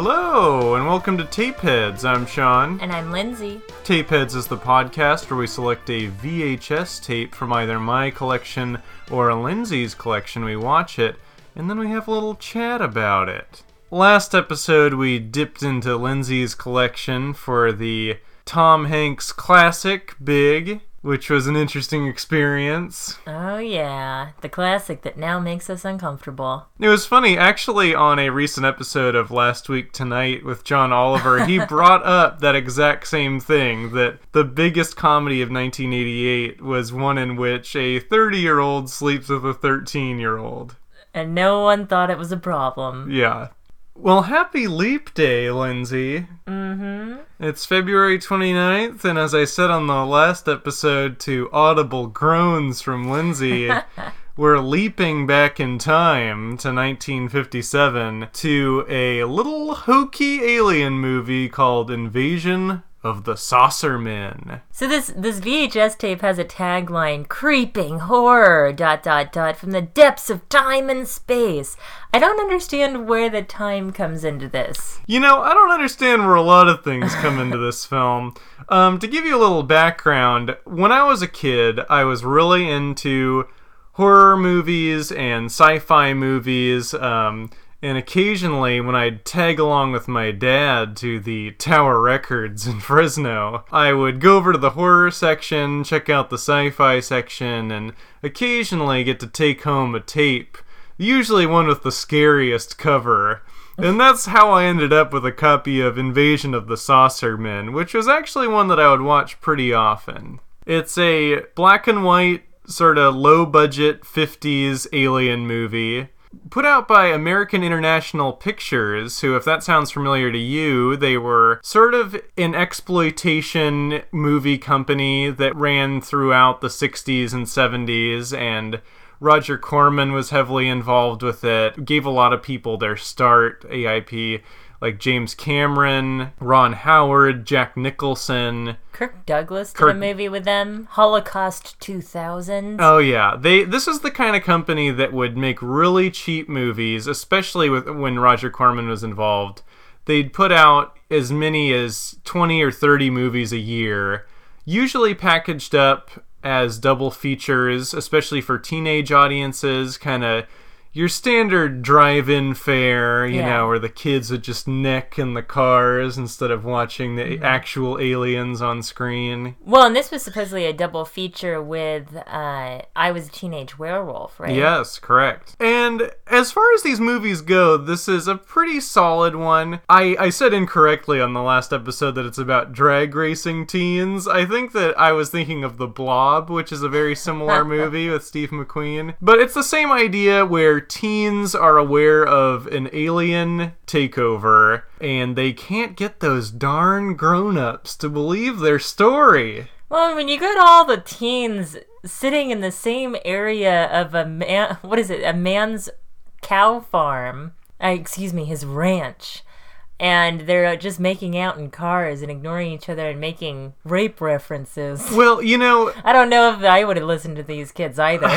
Hello, and welcome to Tapeheads. I'm Sean. And I'm Lindsay. Tapeheads is the podcast where we select a VHS tape from either my collection or Lindsay's collection. We watch it, and then we have a little chat about it. Last episode, we dipped into Lindsay's collection for the Tom Hanks classic, Big, which was an interesting experience. Oh yeah, the classic that now makes us uncomfortable. It was funny, actually on a recent episode of Last Week Tonight with John Oliver, he brought up that exact same thing, that the biggest comedy of 1988 was one in which a 30-year-old sleeps with a 13-year-old. And no one thought it was a problem. Yeah. Well, happy Leap Day, Lindsay. Mm-hmm. It's February 29th, and as I said on the last episode to audible groans from Lindsay, we're leaping back in time to 1957 to a little hokey alien movie called Invasion of the Saucer Men. So this VHS tape has a tagline, creeping horror, ... from the depths of time and space. I don't understand where the time comes into this. You know, I don't understand where a lot of things come into this film. To give you a little background, when I was a kid, I was really into horror movies and sci-fi movies, and occasionally, when I'd tag along with my dad to the Tower Records in Fresno, I would go over to the horror section, check out the sci-fi section, and occasionally get to take home a tape, usually one with the scariest cover. And that's how I ended up with a copy of Invasion of the Saucer Men, which was actually one that I would watch pretty often. It's a black and white, sort of low-budget 50s alien movie, put out by American International Pictures, who, if that sounds familiar to you, they were sort of an exploitation movie company that ran throughout the 60s and 70s, and Roger Corman was heavily involved with it, gave a lot of people their start, AIP, like James Cameron, Ron Howard, Jack Nicholson. Kirk Douglas did a movie with them, Holocaust 2000. Oh yeah, this is the kind of company that would make really cheap movies, especially when Roger Corman was involved. They'd put out as many as 20 or 30 movies a year, usually packaged up as double features, especially for teenage audiences, kind of your standard drive-in fare, you know, where the kids would just neck in the cars instead of watching the actual aliens on screen. Well, and this was supposedly a double feature with I Was a Teenage Werewolf, right? Yes, correct. And as far as these movies go, this is a pretty solid one. I said incorrectly on the last episode that it's about drag racing teens. I think that I was thinking of The Blob, which is a very similar movie with Steve McQueen. But it's the same idea where teens are aware of an alien takeover, and they can't get those darn grown-ups to believe their story. Well, when you got all the teens sitting in the same area of a man's cow farm, his ranch, and they're just making out in cars and ignoring each other and making rape references. Well, you know, I don't know if I would have listened to these kids either.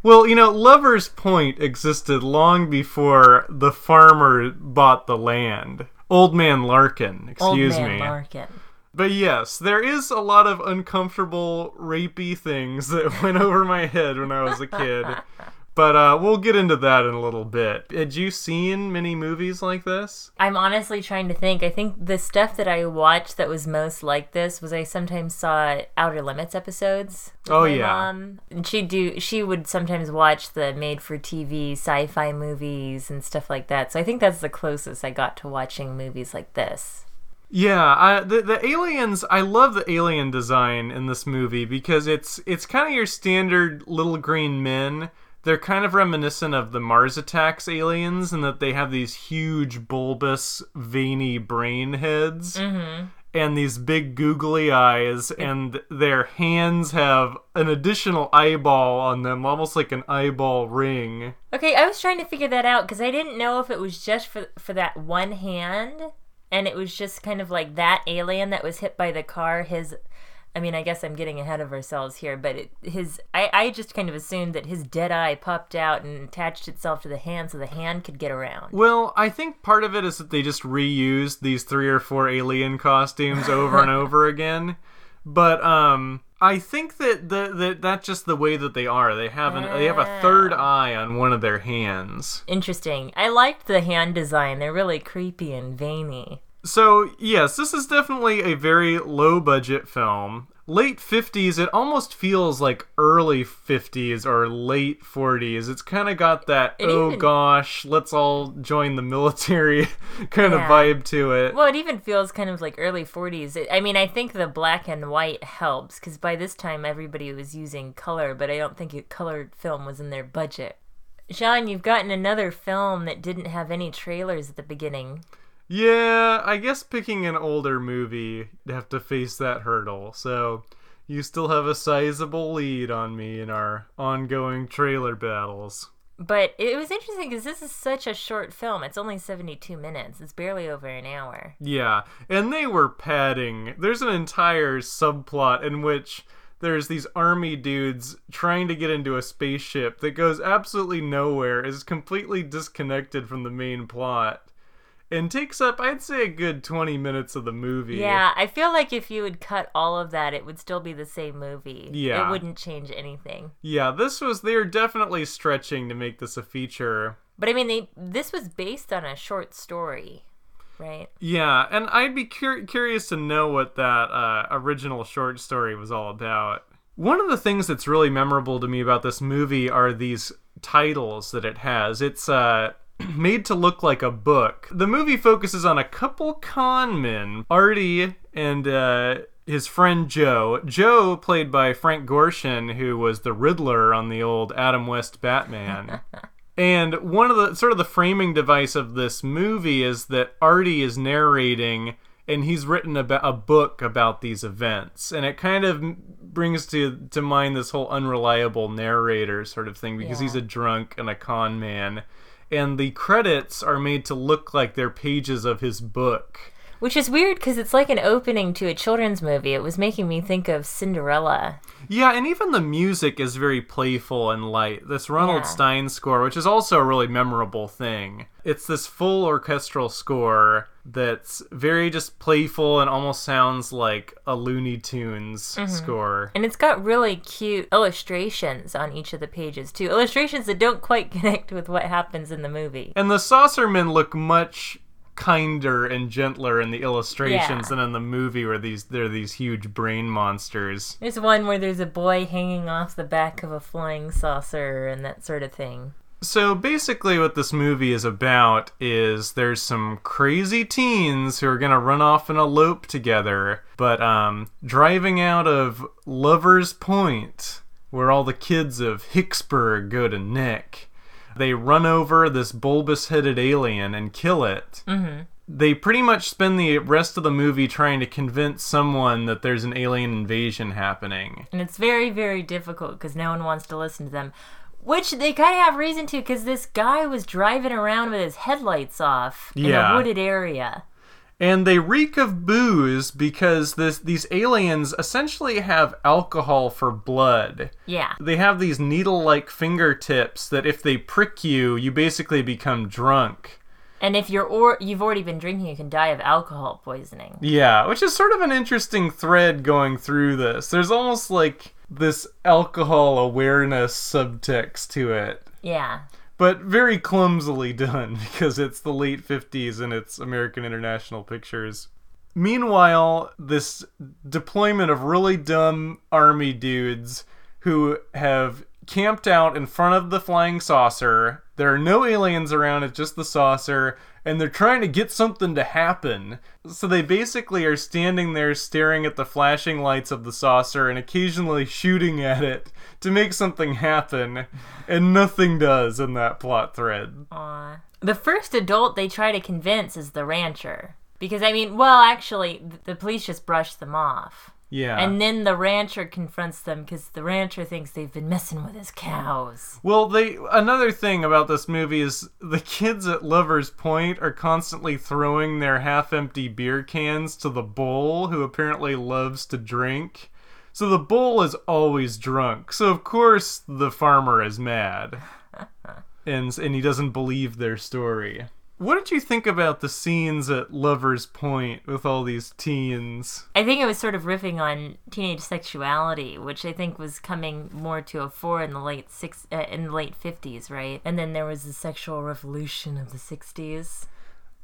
Well, you know, Lover's Point existed long before the farmer bought the land. Old Man Larkin, excuse me. But yes, there is a lot of uncomfortable, rapey things that went over my head when I was a kid. But we'll get into that in a little bit. Had you seen many movies like this? I'm honestly trying to think. I think the stuff that I watched that was most like this was I sometimes saw Outer Limits episodes with my mom. And she would sometimes watch the made-for-TV sci-fi movies and stuff like that. So I think that's the closest I got to watching movies like this. Yeah, the aliens, I love the alien design in this movie because it's kind of your standard little green men. They're kind of reminiscent of the Mars Attacks aliens in that they have these huge, bulbous, veiny brain heads and these big googly eyes, and their hands have an additional eyeball on them, almost like an eyeball ring. Okay, I was trying to figure that out because I didn't know if it was just for that one hand, and it was just kind of like that alien that was hit by the car, his I mean, I guess I'm getting ahead of ourselves here, but I just kind of assumed that his dead eye popped out and attached itself to the hand so the hand could get around. Well, I think part of it is that they just reused these 3 or 4 alien costumes over and over again. But I think that that's just the way that they are. They have they have a third eye on one of their hands. Interesting. I liked the hand design. They're really creepy and veiny. So, yes, this is definitely a very low-budget film. Late 50s, it almost feels like early 50s or late 40s. It's kind of got that, gosh, let's all join the military kind of vibe to it. Well, it even feels kind of like early 40s. I think the black and white helps, because by this time everybody was using color, but I don't think a colored film was in their budget. Sean, you've gotten another film that didn't have any trailers at the beginning. Yeah, I guess picking an older movie, you have to face that hurdle. So you still have a sizable lead on me in our ongoing trailer battles. But it was interesting because this is such a short film. It's only 72 minutes. It's barely over an hour. Yeah, and they were padding. There's an entire subplot in which there's these army dudes trying to get into a spaceship that goes absolutely nowhere, is completely disconnected from the main plot. And takes up, I'd say, a good 20 minutes of the movie. Yeah, I feel like if you would cut all of that, it would still be the same movie. Yeah. It wouldn't change anything. Yeah, they were definitely stretching to make this a feature. But, this was based on a short story, right? Yeah, and I'd be curious to know what that original short story was all about. One of the things that's really memorable to me about this movie are these titles that it has. It's, Made to Look Like a Book. The movie focuses on a couple con men, Artie and his friend Joe. Joe, played by Frank Gorshin, who was the Riddler on the old Adam West Batman. And one of the sort of the framing device of this movie is that Artie is narrating, and he's written about a book about these events, and it kind of brings to mind this whole unreliable narrator sort of thing, because he's a drunk and a con man. And the credits are made to look like they're pages of his book. Which is weird, because it's like an opening to a children's movie. It was making me think of Cinderella. Yeah, and even the music is very playful and light. This Ronald Stein score, which is also a really memorable thing. It's this full orchestral score that's very just playful and almost sounds like a Looney Tunes score. And it's got really cute illustrations on each of the pages, too. Illustrations that don't quite connect with what happens in the movie. And the Saucer Men look much kinder and gentler in the illustrations than in the movie, where they're these huge brain monsters. There's one where there's a boy hanging off the back of a flying saucer and that sort of thing. So basically what this movie is about is there's some crazy teens who are going to run off and elope together, but driving out of Lover's Point, where all the kids of Hicksburg go to Nick, they run over this bulbous-headed alien and kill it. Mm-hmm. They pretty much spend the rest of the movie trying to convince someone that there's an alien invasion happening. And it's very, very difficult because no one wants to listen to them. Which they kind of have reason to, because this guy was driving around with his headlights off in a wooded area. And they reek of booze because these aliens essentially have alcohol for blood. Yeah. They have these needle-like fingertips that if they prick you, you basically become drunk. And if you've already been drinking, you can die of alcohol poisoning. Yeah, which is sort of an interesting thread going through this. There's almost like this alcohol awareness subtext to it. Yeah. But very clumsily done, because it's the late 50s and it's American International Pictures. Meanwhile, this deployment of really dumb army dudes who have camped out in front of the flying saucer. There are no aliens around, it's just the saucer, and they're trying to get something to happen. So they basically are standing there staring at the flashing lights of the saucer and occasionally shooting at it to make something happen, and nothing does in that plot thread. Aww. The first adult they try to convince is the rancher. Because, actually, the police just brush them off. Yeah. And then the rancher confronts them because the rancher thinks they've been messing with his cows. Well, another thing about this movie is the kids at Lover's Point are constantly throwing their half-empty beer cans to the bull, who apparently loves to drink. So the bull is always drunk. So of course the farmer is mad. And he doesn't believe their story. What did you think about the scenes at Lover's Point with all these teens? I think it was sort of riffing on teenage sexuality, which I think was coming more to a fore in the late 50s, right? And then there was the sexual revolution of the 60s.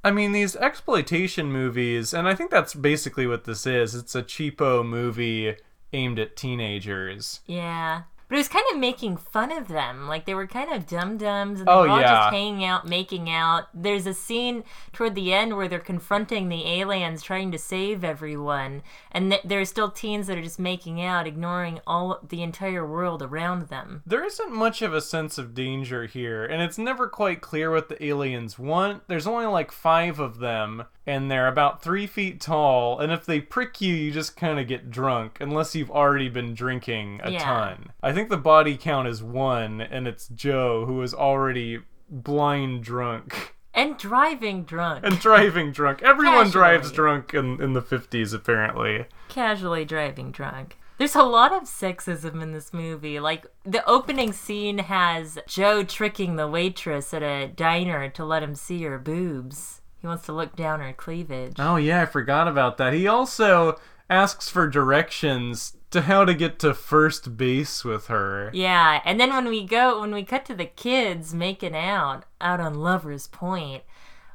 I mean, these exploitation movies, and I think that's basically what this is. It's a cheapo movie aimed at teenagers. Yeah. But it was kind of making fun of them. Like, they were kind of dum-dums, and they were all just hanging out, making out. There's a scene toward the end where they're confronting the aliens, trying to save everyone. And there are still teens that are just making out, ignoring all the entire world around them. There isn't much of a sense of danger here, and it's never quite clear what the aliens want. There's only, like, 5 of them, and they're about 3 feet tall, and if they prick you, you just kind of get drunk, unless you've already been drinking a ton. I think the body count is 1, and it's Joe, who is already blind drunk. And driving drunk. Everyone drives drunk in the 50s, apparently. Casually driving drunk. There's a lot of sexism in this movie. Like, the opening scene has Joe tricking the waitress at a diner to let him see her boobs. He wants to look down her cleavage. Oh, yeah, I forgot about that. He also asks for directions to how to get to first base with her. Yeah, and then when we cut to the kids making out on Lover's Point,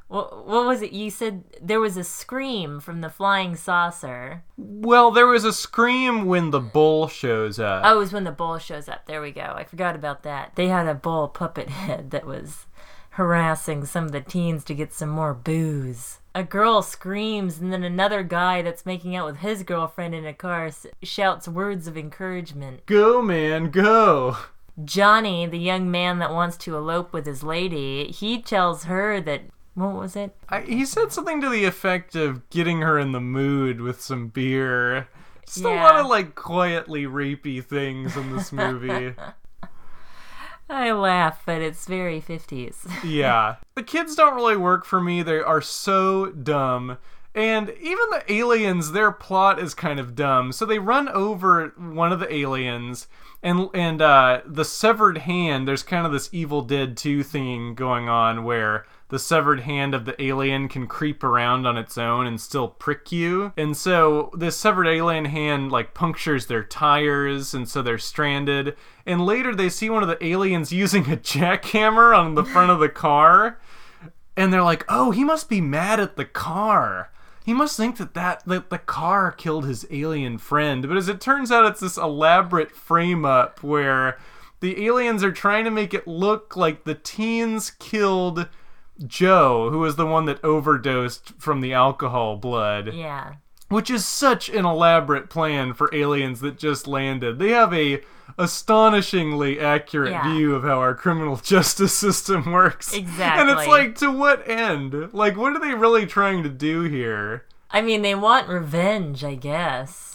what was it? You said there was a scream from the flying saucer. Well, there was a scream when the bull shows up. Oh, it was when the bull shows up. There we go. I forgot about that. They had a bull puppet head that was harassing some of the teens to get some more booze. A girl screams, and then another guy that's making out with his girlfriend in a car shouts words of encouragement. Go, man, go! Johnny, the young man that wants to elope with his lady, he tells her that... What was it? He said something to the effect of getting her in the mood with some beer. Just a lot of, like, quietly rapey things in this movie. I laugh, but it's very 50s. Yeah. The kids don't really work for me. They are so dumb. And even the aliens, their plot is kind of dumb. So they run over one of the aliens, and the severed hand, there's kind of this Evil Dead 2 thing going on where the severed hand of the alien can creep around on its own and still prick you. And so this severed alien hand, like, punctures their tires, and so they're stranded. And later they see one of the aliens using a jackhammer on the front of the car. And they're like, oh, he must be mad at the car. He must think that the car killed his alien friend. But as it turns out, it's this elaborate frame-up where the aliens are trying to make it look like the teens killed Joe, who is the one that overdosed from the alcohol blood. Yeah. Which is such an elaborate plan for aliens that just landed. They have a astonishingly accurate view of how our criminal justice system works. Exactly. And it's like, to what end? Like, what are they really trying to do here? I mean, they want revenge, I guess.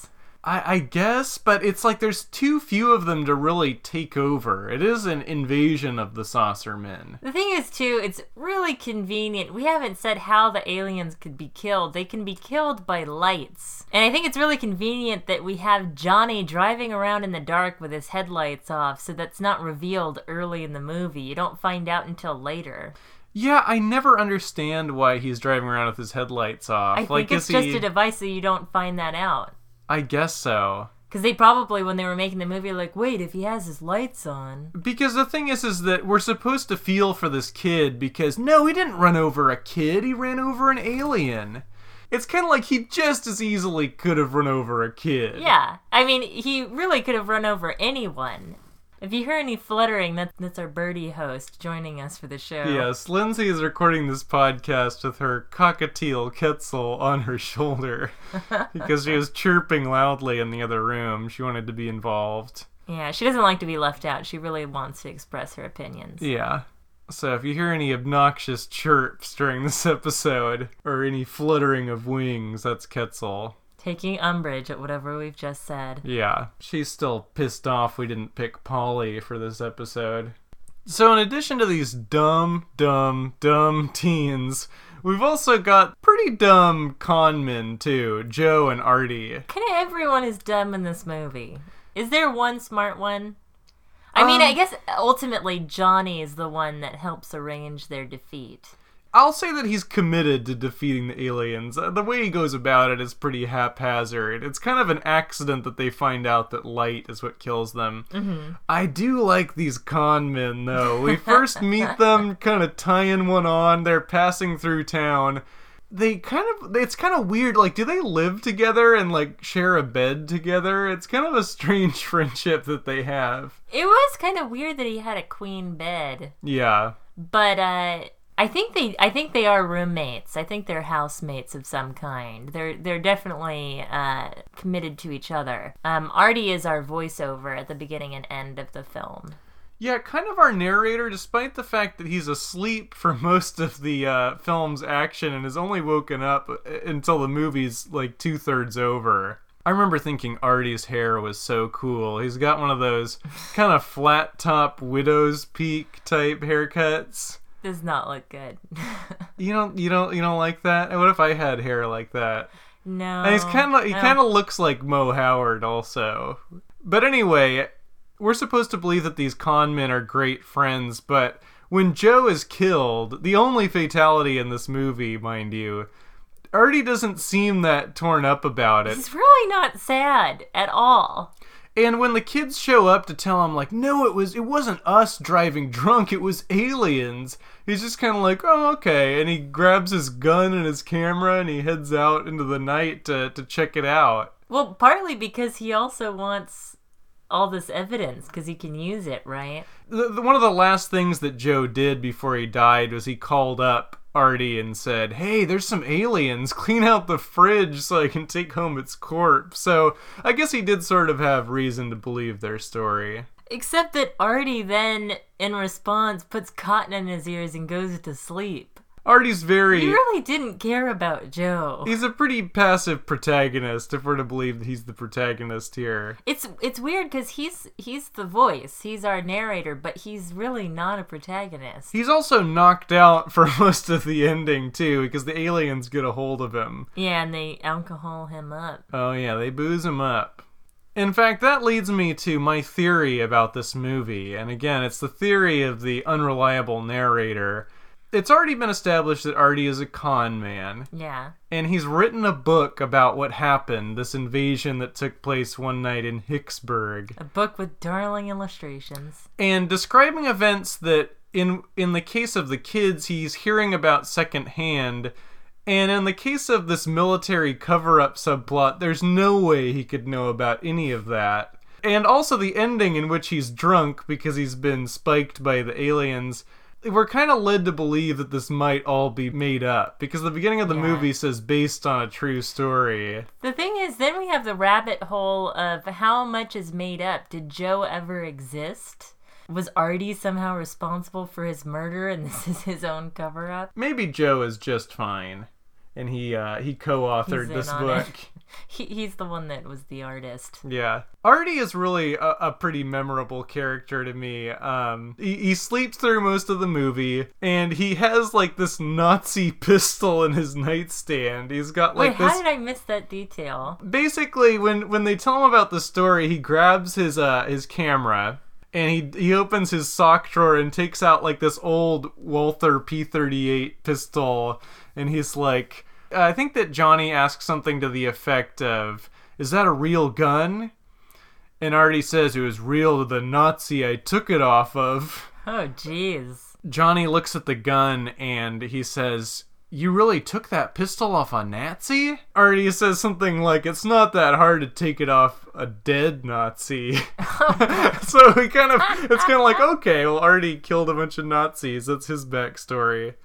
I guess, but it's like there's too few of them to really take over. It is an invasion of the Saucer Men. The thing is, too, it's really convenient. We haven't said how the aliens could be killed. They can be killed by lights. And I think it's really convenient that we have Johnny driving around in the dark with his headlights off, so that's not revealed early in the movie. You don't find out until later. Yeah, I never understand why he's driving around with his headlights off. I think it's just a device so you don't find that out. I guess so. Because they probably, when they were making the movie, like, wait, if he has his lights on. Because the thing is that we're supposed to feel for this kid because, no, he didn't run over a kid. He ran over an alien. It's kind of like he just as easily could have run over a kid. Yeah. I mean, he really could have run over anyone. If you hear any fluttering, that's our birdie host joining us for the show. Yes, Lindsay is recording this podcast with her cockatiel Quetzal on her shoulder because she was chirping loudly in the other room. She wanted to be involved. Yeah, she doesn't like to be left out. She really wants to express her opinions. Yeah. So if you hear any obnoxious chirps during this episode or any fluttering of wings, that's Quetzal. Taking umbrage at whatever we've just said. Yeah. She's still pissed off we didn't pick Polly for this episode. So in addition to these dumb teens, We've also got pretty dumb con men, too. Joe and Artie. Kind of everyone is dumb in this movie. Is there one smart one? I mean, I guess ultimately Johnny is the one that helps arrange their defeat. I'll say that he's committed to defeating the aliens. The way he goes about it is pretty haphazard. It's kind of an accident that they find out that light is what kills them. Mm-hmm. I do like these con men, though. We first meet them kind of tying one on. They're passing through town. It's kind of weird. Like, do they live together and, like, share a bed together? It's kind of a strange friendship that they have. It was kind of weird that he had a queen bed. Yeah. But, I think they are roommates. I think they're housemates of some kind. They're definitely committed to each other. Artie is our voiceover at the beginning and end of the film. Yeah, kind of our narrator, despite the fact that he's asleep for most of the film's action and is only woken up until the movie's like 2/3 over. I remember thinking Artie's hair was so cool. He's got one of those kind of flat top widow's peak type haircuts. Does not look good. You don't like that? What if I had hair like that? No. And he kind of looks like Mo Howard also. But anyway, we're supposed to believe that these con men are great friends, but when Joe is killed, the only fatality in this movie, mind you, Artie doesn't seem that torn up about it. He's really not sad at all. And when the kids show up to tell him, like, no, it wasn't us driving drunk, it was aliens, he's just kind of like, oh, okay. And he grabs his gun and his camera and he heads out into the night to check it out. Well, partly because he also wants all this evidence, because he can use it, right? One of the last things that Joe did before he died was he called up Artie and said, hey, there's some aliens, clean out the fridge so I can take home its corpse. So I guess he did sort of have reason to believe their story. Except that Artie then, in response, puts cotton in his ears and goes to sleep. Artie's He really didn't care about Joe. He's a pretty passive protagonist, if we're to believe that he's the protagonist here. It's weird because he's the voice, he's our narrator, but he's really not a protagonist. He's also knocked out for most of the ending, too, because the aliens get a hold of him. Yeah, and they alcohol him up. Oh yeah, they booze him up. In fact, that leads me to my theory about this movie, and again, it's the theory of the unreliable narrator. It's already been established that Artie is a con man. Yeah. And he's written a book about what happened, this invasion that took place one night in Hicksburg. A book with darling illustrations. And describing events that, in the case of the kids, he's hearing about secondhand. And in the case of this military cover-up subplot, there's no way he could know about any of that. And also the ending in which he's drunk because he's been spiked by the aliens. We're kind of led to believe that this might all be made up, because the beginning of the movie says based on a true story. The thing is, then we have the rabbit hole of how much is made up. Did Joe ever exist? Was Artie somehow responsible for his murder and this is his own cover-up? Maybe Joe is just fine, and he co-authored this book. He's the one that was the artist. Yeah. Artie is really a pretty memorable character to me. He sleeps through most of the movie, and he has, like, this Nazi pistol in his nightstand. He's got, like, Wait, how did I miss that detail? Basically, when they tell him about the story, he grabs his camera, and he opens his sock drawer and takes out, like, this old Walther P38 pistol, and he's like... I think that Johnny asks something to the effect of, is that a real gun? And Artie says it was real to the Nazi I took it off of. Oh, jeez. Johnny looks at the gun and he says, you really took that pistol off a Nazi? Artie says something like, it's not that hard to take it off a dead Nazi. So it's kind of like, okay, well, Artie killed a bunch of Nazis. That's his backstory.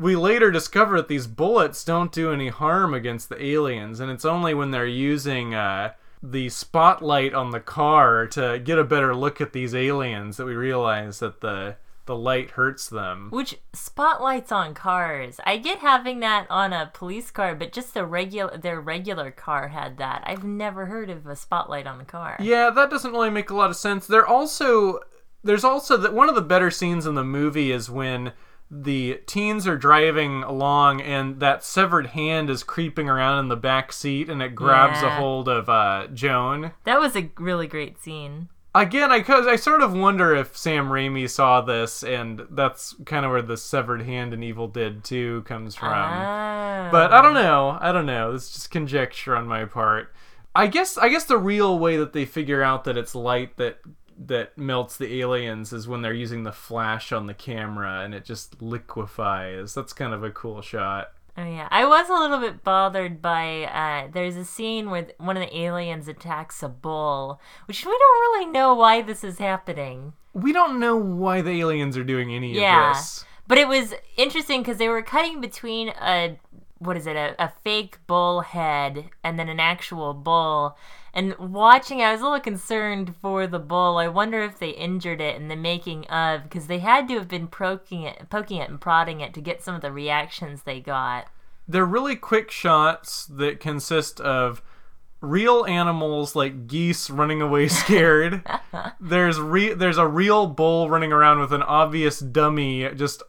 We later discover that these bullets don't do any harm against the aliens, and it's only when they're using the spotlight on the car to get a better look at these aliens that we realize that the light hurts them. Which, spotlights on cars. I get having that on a police car, but just their regular car had that. I've never heard of a spotlight on a car. Yeah, that doesn't really make a lot of sense. There's also that one of the better scenes in the movie is when the teens are driving along and that severed hand is creeping around in the back seat and it grabs a hold of Joan. That was a really great scene. Again, I sort of wonder if Sam Raimi saw this, and that's kind of where the severed hand in Evil Dead 2 comes from. Ah. But I don't know. It's just conjecture on my part. I guess the real way that they figure out that it's light that melts the aliens is when they're using the flash on the camera and it just liquefies. That's kind of a cool shot. Oh yeah, I was a little bit bothered by there's a scene where one of the aliens attacks a bull, which we don't really know why this is happening. We don't know why the aliens are doing any of this. But it was interesting because they were cutting between a fake bull head and then an actual bull. And watching, I was a little concerned for the bull. I wonder if they injured it in the making of, because they had to have been poking it and prodding it to get some of the reactions they got. They're really quick shots that consist of real animals like geese running away scared. There's a real bull running around with an obvious dummy just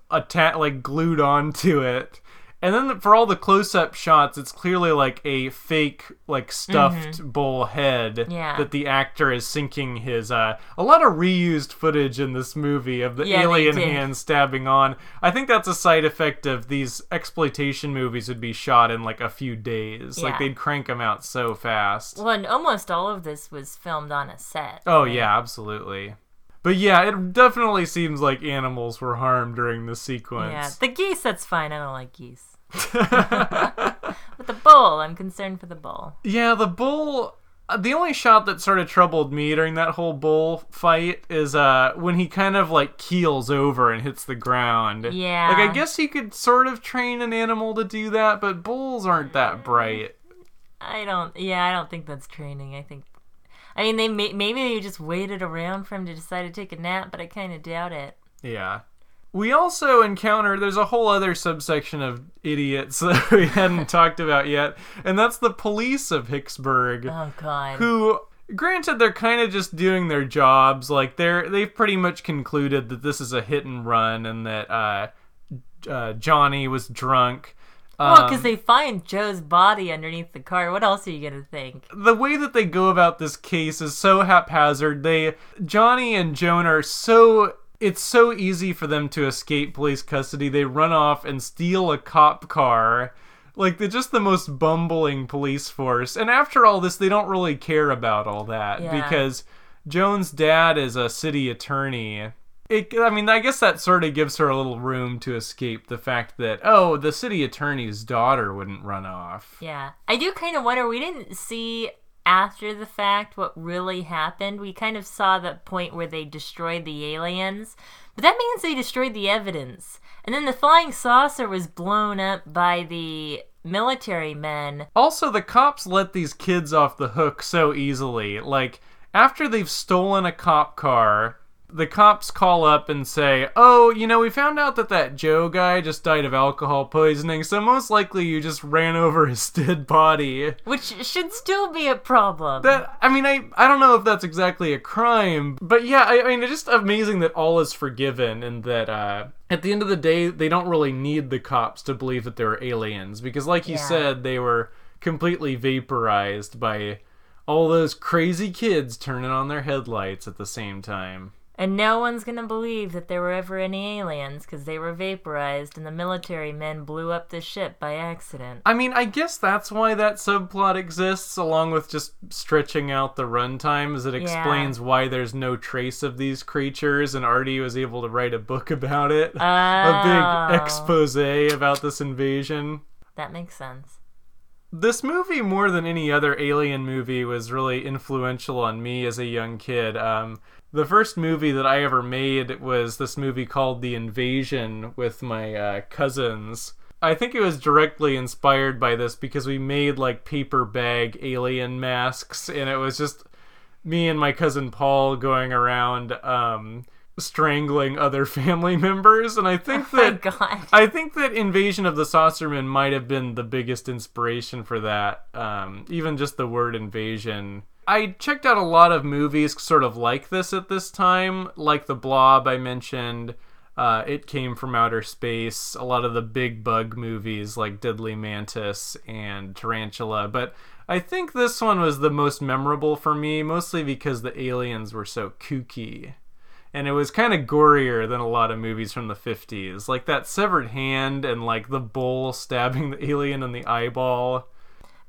glued onto it. And then for all the close-up shots, it's clearly like a fake, like stuffed bull head that the actor is sinking his. A lot of reused footage in this movie of the alien hand stabbing on. I think that's a side effect of these exploitation movies would be shot in like a few days. Yeah. Like they'd crank them out so fast. Well, and almost all of this was filmed on a set. Oh right? Yeah, absolutely. But yeah, it definitely seems like animals were harmed during this sequence. Yeah, the geese, that's fine. I don't like geese. But the bull, I'm concerned for the bull. Yeah, the bull, the only shot that sort of troubled me during that whole bull fight is when he kind of like keels over and hits the ground. Yeah. Like I guess he could sort of train an animal to do that, but bulls aren't that bright. I don't think that's training. I mean, maybe they just waited around for him to decide to take a nap, but I kind of doubt it. Yeah. We also encounter, there's a whole other subsection of idiots that we hadn't talked about yet, and that's the police of Hicksburg. Oh, God. Who, granted, they're kind of just doing their jobs. Like, they've pretty much concluded that this is a hit and run and that Johnny was drunk. Well, because they find Joe's body underneath the car. What else are you going to think? The way that they go about this case is so haphazard. Johnny and Joan are so... It's so easy for them to escape police custody. They run off and steal a cop car. Like, they're just the most bumbling police force. And after all this, they don't really care about all that. Yeah. Because Joan's dad is a city attorney... I guess that sort of gives her a little room to escape the fact that, oh, the city attorney's daughter wouldn't run off. Yeah. I do kind of wonder, we didn't see after the fact what really happened. We kind of saw the point where they destroyed the aliens, but that means they destroyed the evidence. And then the flying saucer was blown up by the military men. Also, the cops let these kids off the hook so easily. Like, after they've stolen a cop car... The cops call up and say, oh, you know, we found out that Joe guy just died of alcohol poisoning, so most likely you just ran over his dead body. Which should still be a problem. I don't know if that's exactly a crime, but yeah, it's just amazing that all is forgiven and that, at the end of the day, they don't really need the cops to believe that they were aliens, because like you said, they were completely vaporized by all those crazy kids turning on their headlights at the same time. And no one's going to believe that there were ever any aliens because they were vaporized and the military men blew up the ship by accident. I guess that's why that subplot exists, along with just stretching out the runtime, as it explains why there's no trace of these creatures, and Artie was able to write a book about it. Oh. A big expose about this invasion. That makes sense. This movie, more than any other alien movie, was really influential on me as a young kid. The first movie that I ever made was this movie called The Invasion with my cousins. I think it was directly inspired by this because we made like paper bag alien masks, and it was just me and my cousin Paul going around strangling other family members. And I think that Invasion of the Saucer Men might have been the biggest inspiration for that. Even just the word invasion. I checked out a lot of movies sort of like this at this time, like The Blob I mentioned, It Came from Outer Space, a lot of the big bug movies like Deadly Mantis and Tarantula, but I think this one was the most memorable for me, mostly because the aliens were so kooky. And it was kind of gorier than a lot of movies from the 50s, like that severed hand and like the bull stabbing the alien in the eyeball.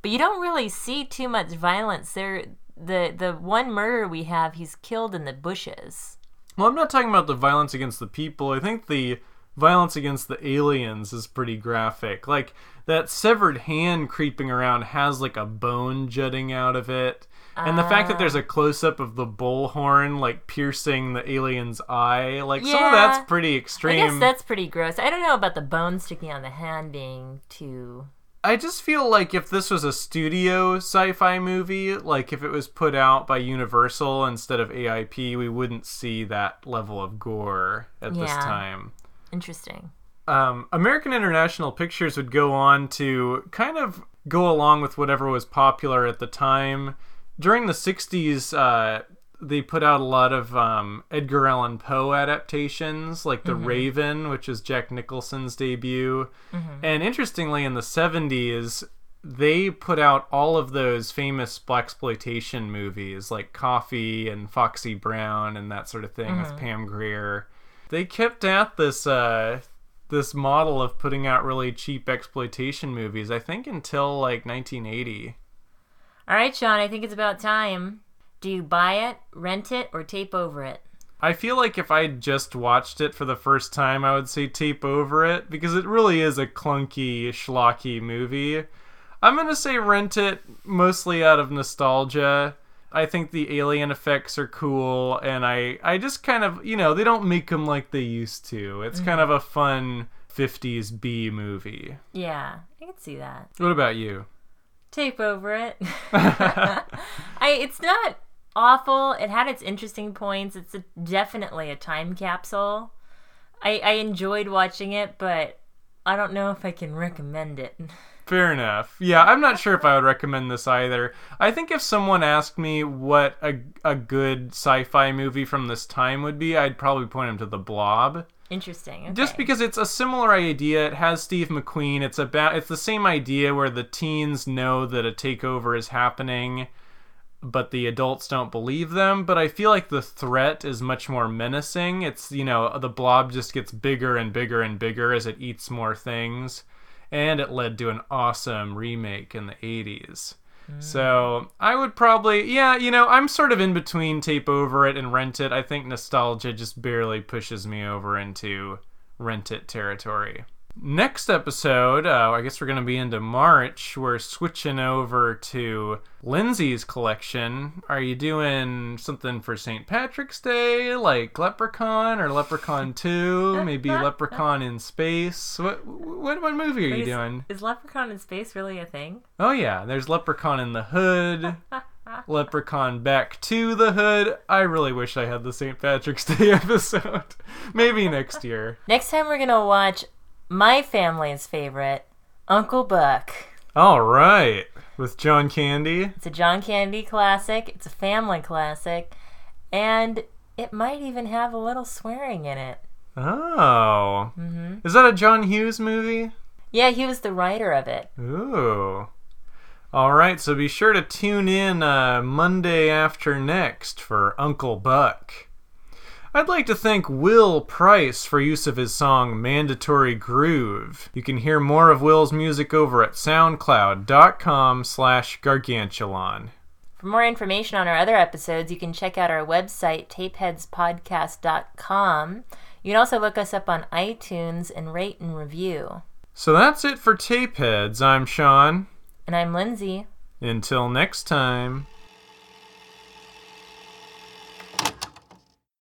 But you don't really see too much violence there. The one murder we have, he's killed in the bushes. Well, I'm not talking about the violence against the people. I think the violence against the aliens is pretty graphic. Like, that severed hand creeping around has like a bone jutting out of it. And the fact that there's a close-up of the bullhorn, like, piercing the alien's eye, like, yeah, some of that's pretty extreme. I guess that's pretty gross. I don't know about the bone sticking on the hand being too... I just feel like if this was a studio sci-fi movie, like, if it was put out by Universal instead of AIP, we wouldn't see that level of gore at this time. Interesting. American International Pictures would go on to kind of go along with whatever was popular at the time. During the 60s, they put out a lot of Edgar Allan Poe adaptations, like The Raven, which is Jack Nicholson's debut. And interestingly, in the 70s, they put out all of those famous blaxploitation movies, like Coffee and Foxy Brown and that sort of thing with Pam Grier. They kept at this this model of putting out really cheap exploitation movies, I think until like 1980. All right, Sean, I think it's about time. Do you buy it, rent it, or tape over it? I feel like if I just watched it for the first time, I would say tape over it, because it really is a clunky, schlocky movie. I'm going to say rent it, mostly out of nostalgia. I think the alien effects are cool, and I just kind of, you know, they don't make them like they used to. It's kind of a fun 50s B movie. Yeah, I can see that. What about you? Tape over it. It's not awful. It had its interesting points. It's definitely a time capsule. I enjoyed watching it, but I don't know if I can recommend it. Fair enough. Yeah, I'm not sure if I would recommend this either. I think if someone asked me what a good sci-fi movie from this time would be, I'd probably point them to The Blob. Interesting. Okay. Just because it's a similar idea, it has Steve McQueen. It's the same idea where the teens know that a takeover is happening, but the adults don't believe them. But I feel like the threat is much more menacing. It's, you know, the blob just gets bigger and bigger and bigger as it eats more things, and it led to an awesome remake in the 80s. So I would probably, I'm sort of in between tape over it and rent it. I think nostalgia just barely pushes me over into rent it territory. Next episode, I guess we're going to be into March. We're switching over to Lindsay's collection. Are you doing something for St. Patrick's Day, like Leprechaun or Leprechaun 2? Maybe Leprechaun in Space? What movie are you doing? Is Leprechaun in Space really a thing? Oh yeah, there's Leprechaun in the Hood, Leprechaun Back to the Hood. I really wish I had the St. Patrick's Day episode. Maybe next year. Next time we're going to watch my family's favorite, Uncle Buck. All right. With John Candy. It's a John Candy classic. It's a family classic. And it might even have a little swearing in it. Oh. Mm-hmm. Is that a John Hughes movie? Yeah, he was the writer of it. Ooh. All right. So be sure to tune in Monday after next for Uncle Buck. I'd like to thank Will Price for use of his song Mandatory Groove. You can hear more of Will's music over at soundcloud.com/gargantuan. For more information on our other episodes, you can check out our website, tapeheadspodcast.com. You can also look us up on iTunes and rate and review. So that's it for Tapeheads. I'm Sean. And I'm Lindsay. Until next time.